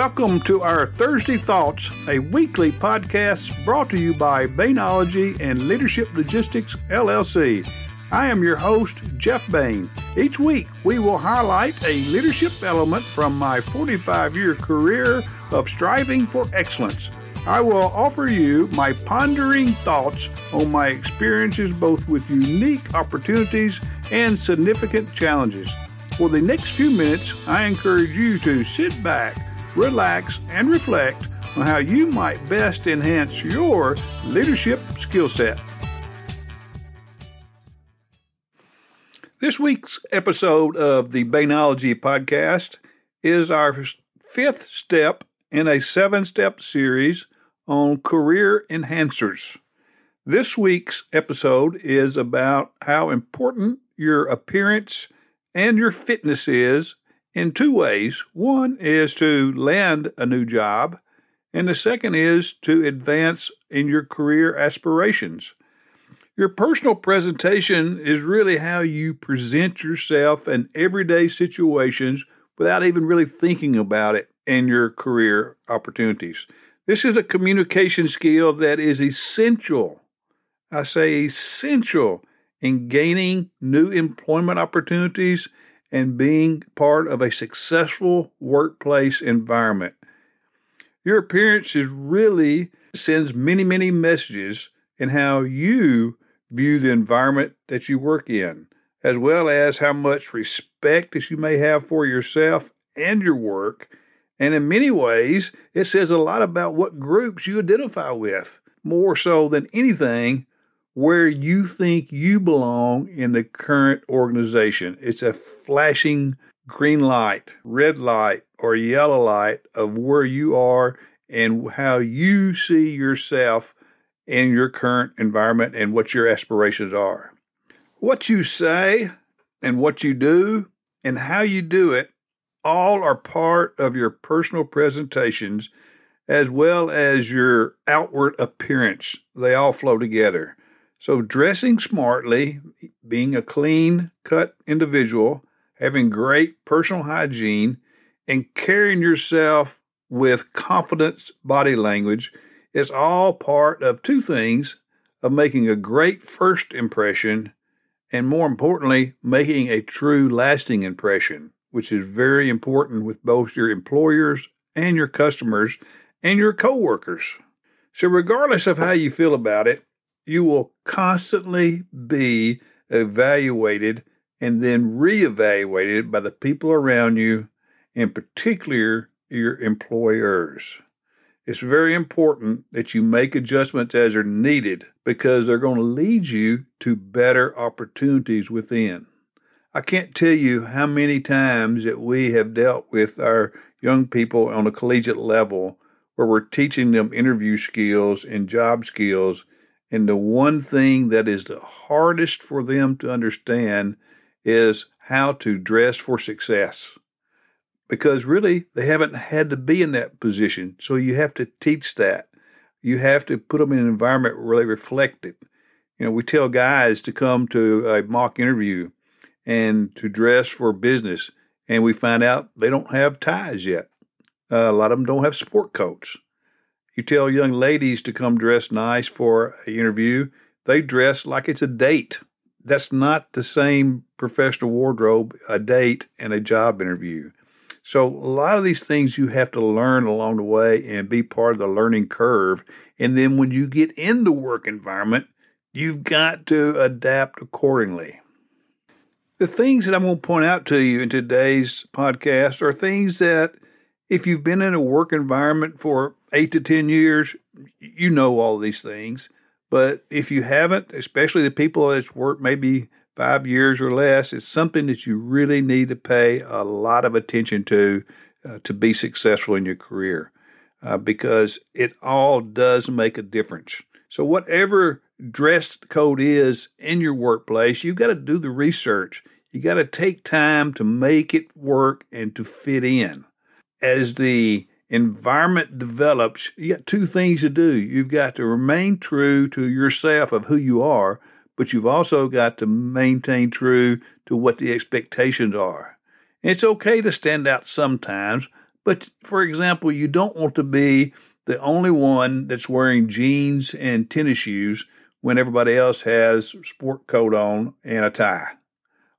Welcome to our Thursday Thoughts, a weekly podcast brought to you by Bainology and Leadership Logistics, LLC. I am your host, Jeff Bain. Each week, we will highlight a leadership element from my 45-year career of striving for excellence. I will offer you my pondering thoughts on my experiences both with unique opportunities and significant challenges. For the next few minutes, I encourage you to sit back, relax, and reflect on how you might best enhance your leadership skill set. This week's episode of the Bainology podcast is our fifth step in a seven-step series on career enhancers. This week's episode is about how important your appearance and your fitness is in two ways. One is to land a new job, and the second is to advance in your career aspirations. Your personal presentation is really how you present yourself in everyday situations without even really thinking about it and your career opportunities. This is a communication skill that is essential, I say essential, in gaining new employment opportunities and being part of a successful workplace environment. Your appearance is really sends many, many messages in how you view the environment that you work in, as well as how much respect that you may have for yourself and your work. And in many ways, it says a lot about what groups you identify with, more so than anything, where you think you belong in the current organization. It's a flashing green light, red light, or yellow light of where you are and how you see yourself in your current environment and what your aspirations are. What you say and what you do and how you do it all are part of your personal presentations as well as your outward appearance. They all flow together. So dressing smartly, being a clean-cut individual, having great personal hygiene, and carrying yourself with confident body language is all part of two things: of making a great first impression and, more importantly, making a true lasting impression, which is very important with both your employers and your customers and your coworkers. So regardless of how you feel about it, you will constantly be evaluated and then reevaluated by the people around you, in particular your employers. It's very important that you make adjustments as are needed because they're going to lead you to better opportunities within. I can't tell you how many times that we have dealt with our young people on a collegiate level where we're teaching them interview skills and job skills. And the one thing that is the hardest for them to understand is how to dress for success, because really they haven't had to be in that position. So you have to teach that. You have to put them in an environment where they reflect it. You know, we tell guys to come to a mock interview and to dress for business, and we find out they don't have ties yet. A lot of them don't have sport coats. You tell young ladies to come dress nice for an interview, they dress like it's a date. That's not the same professional wardrobe, a date and a job interview. So a lot of these things you have to learn along the way and be part of the learning curve. And then when you get in the work environment, you've got to adapt accordingly. The things that I'm going to point out to you in today's podcast are things that, if you've been in a work environment for 8 to 10 years, you know all these things. But if you haven't, especially the people that's worked maybe 5 years or less, it's something that you really need to pay a lot of attention to be successful in your career, because it all does make a difference. So whatever dress code is in your workplace, you've got to do the research. You got to take time to make it work and to fit in. As the environment develops, you got two things to do. You've got to remain true to yourself of who you are, but you've also got to maintain true to what the expectations are. And it's okay to stand out sometimes, But for example, you don't want to be the only one that's wearing jeans and tennis shoes when everybody else has a sport coat on and a tie,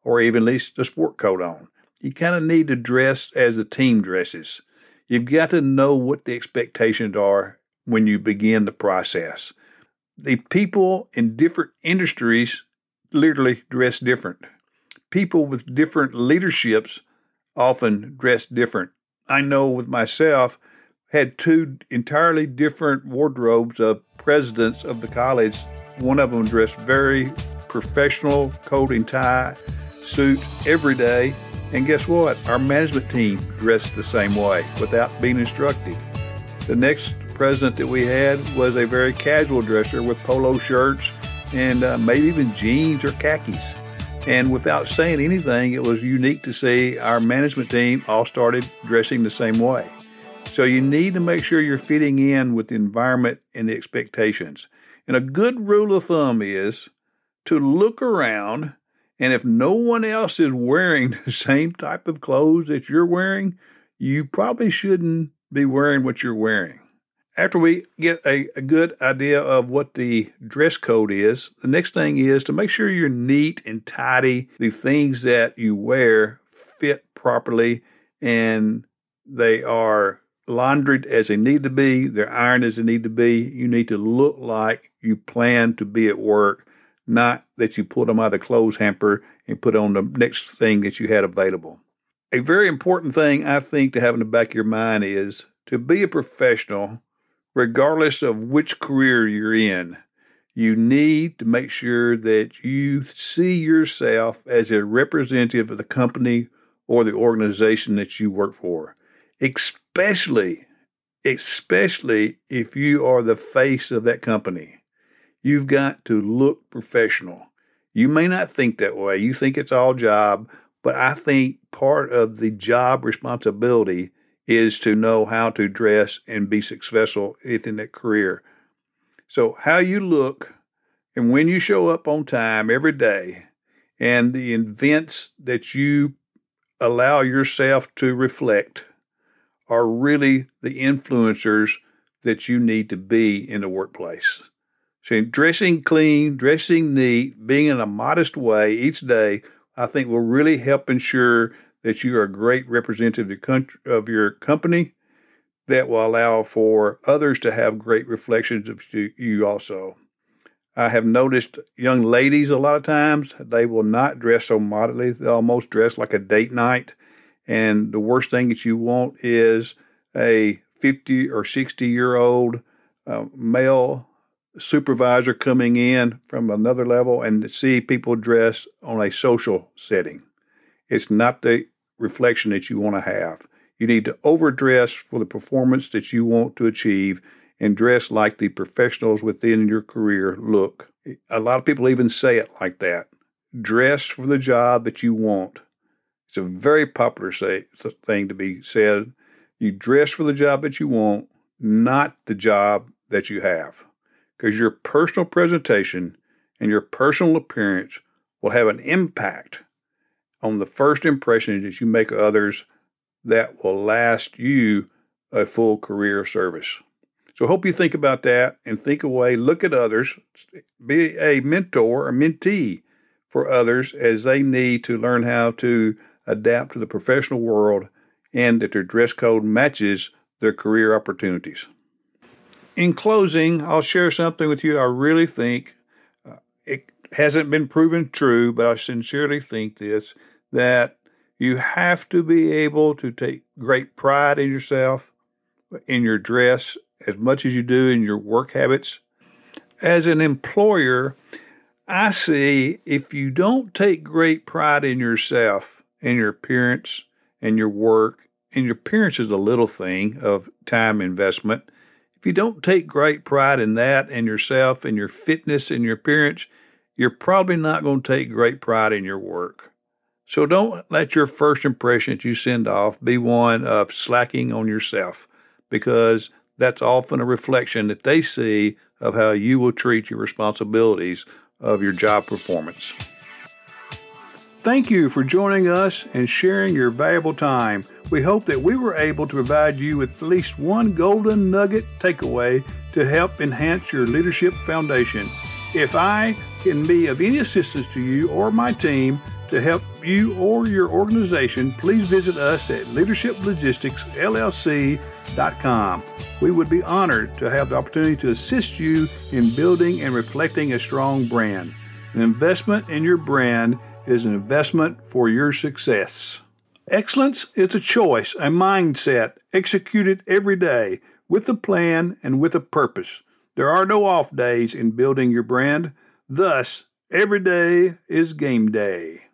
or even at least a sport coat on. You kind of need to dress as the team dresses. You've got to know what the expectations are when you begin the process. The people in different industries literally dress different. People with different leaderships often dress different. I know with myself, had two entirely different wardrobes of presidents of the college. One of them dressed very professional, coat and tie, suit every day. And guess what? Our management team dressed the same way without being instructed. The next president that we had was a very casual dresser with polo shirts and maybe even jeans or khakis. And without saying anything, it was unique to see our management team all started dressing the same way. So you need to make sure you're fitting in with the environment and the expectations. And a good rule of thumb is to look around, and if no one else is wearing the same type of clothes that you're wearing, you probably shouldn't be wearing what you're wearing. After we get a good idea of what the dress code is, the next thing is to make sure you're neat and tidy. The things that you wear fit properly, and they are laundered as they need to be. They're ironed as they need to be. You need to look like you plan to be at work, not that you pulled them out of the clothes hamper and put on the next thing that you had available. A very important thing, I think, to have in the back of your mind is to be a professional. Regardless of which career you're in, you need to make sure that you see yourself as a representative of the company or the organization that you work for, especially if you are the face of that company. You've got to look professional. You may not think that way. You think it's all job, but I think part of the job responsibility is to know how to dress and be successful in that career. So how you look and when you show up on time every day and the events that you allow yourself to reflect are really the influencers that you need to be in the workplace. So dressing clean, dressing neat, being in a modest way each day, I think will really help ensure that you are a great representative of your company that will allow for others to have great reflections of you also. I have noticed young ladies a lot of times, they will not dress so modestly. They almost dress like a date night. And the worst thing that you want is a 50 or 60-year-old male supervisor coming in from another level and to see people dressed on a social setting. It's not the reflection that you want to have. You need to overdress for the performance that you want to achieve and dress like the professionals within your career look. A lot of people even say it like that. Dress for the job that you want. It's a very popular thing to be said. You dress for the job that you want, not the job that you have. Because your personal presentation and your personal appearance will have an impact on the first impression that you make of others that will last you a full career of service. So I hope you think about that and think away, look at others, be a mentor or mentee for others as they need to learn how to adapt to the professional world and that their dress code matches their career opportunities. In closing, I'll share something with you I really think it hasn't been proven true, but I sincerely think this, that you have to be able to take great pride in yourself, in your dress, as much as you do in your work habits. As an employer, I see if you don't take great pride in yourself, in your appearance, in your work, and your appearance is a little thing of time investment. If you don't take great pride in that and yourself and your fitness and your appearance, you're probably not going to take great pride in your work. So don't let your first impression that you send off be one of slacking on yourself, because that's often a reflection that they see of how you will treat your responsibilities of your job performance. Thank you for joining us and sharing your valuable time. We hope that we were able to provide you with at least one golden nugget takeaway to help enhance your leadership foundation. If I can be of any assistance to you or my team to help you or your organization, please visit us at leadershiplogisticsllc.com. We would be honored to have the opportunity to assist you in building and reflecting a strong brand. An investment in your brand is an investment for your success. Excellence is a choice, a mindset, executed every day with a plan and with a purpose. There are no off days in building your brand. Thus, every day is game day.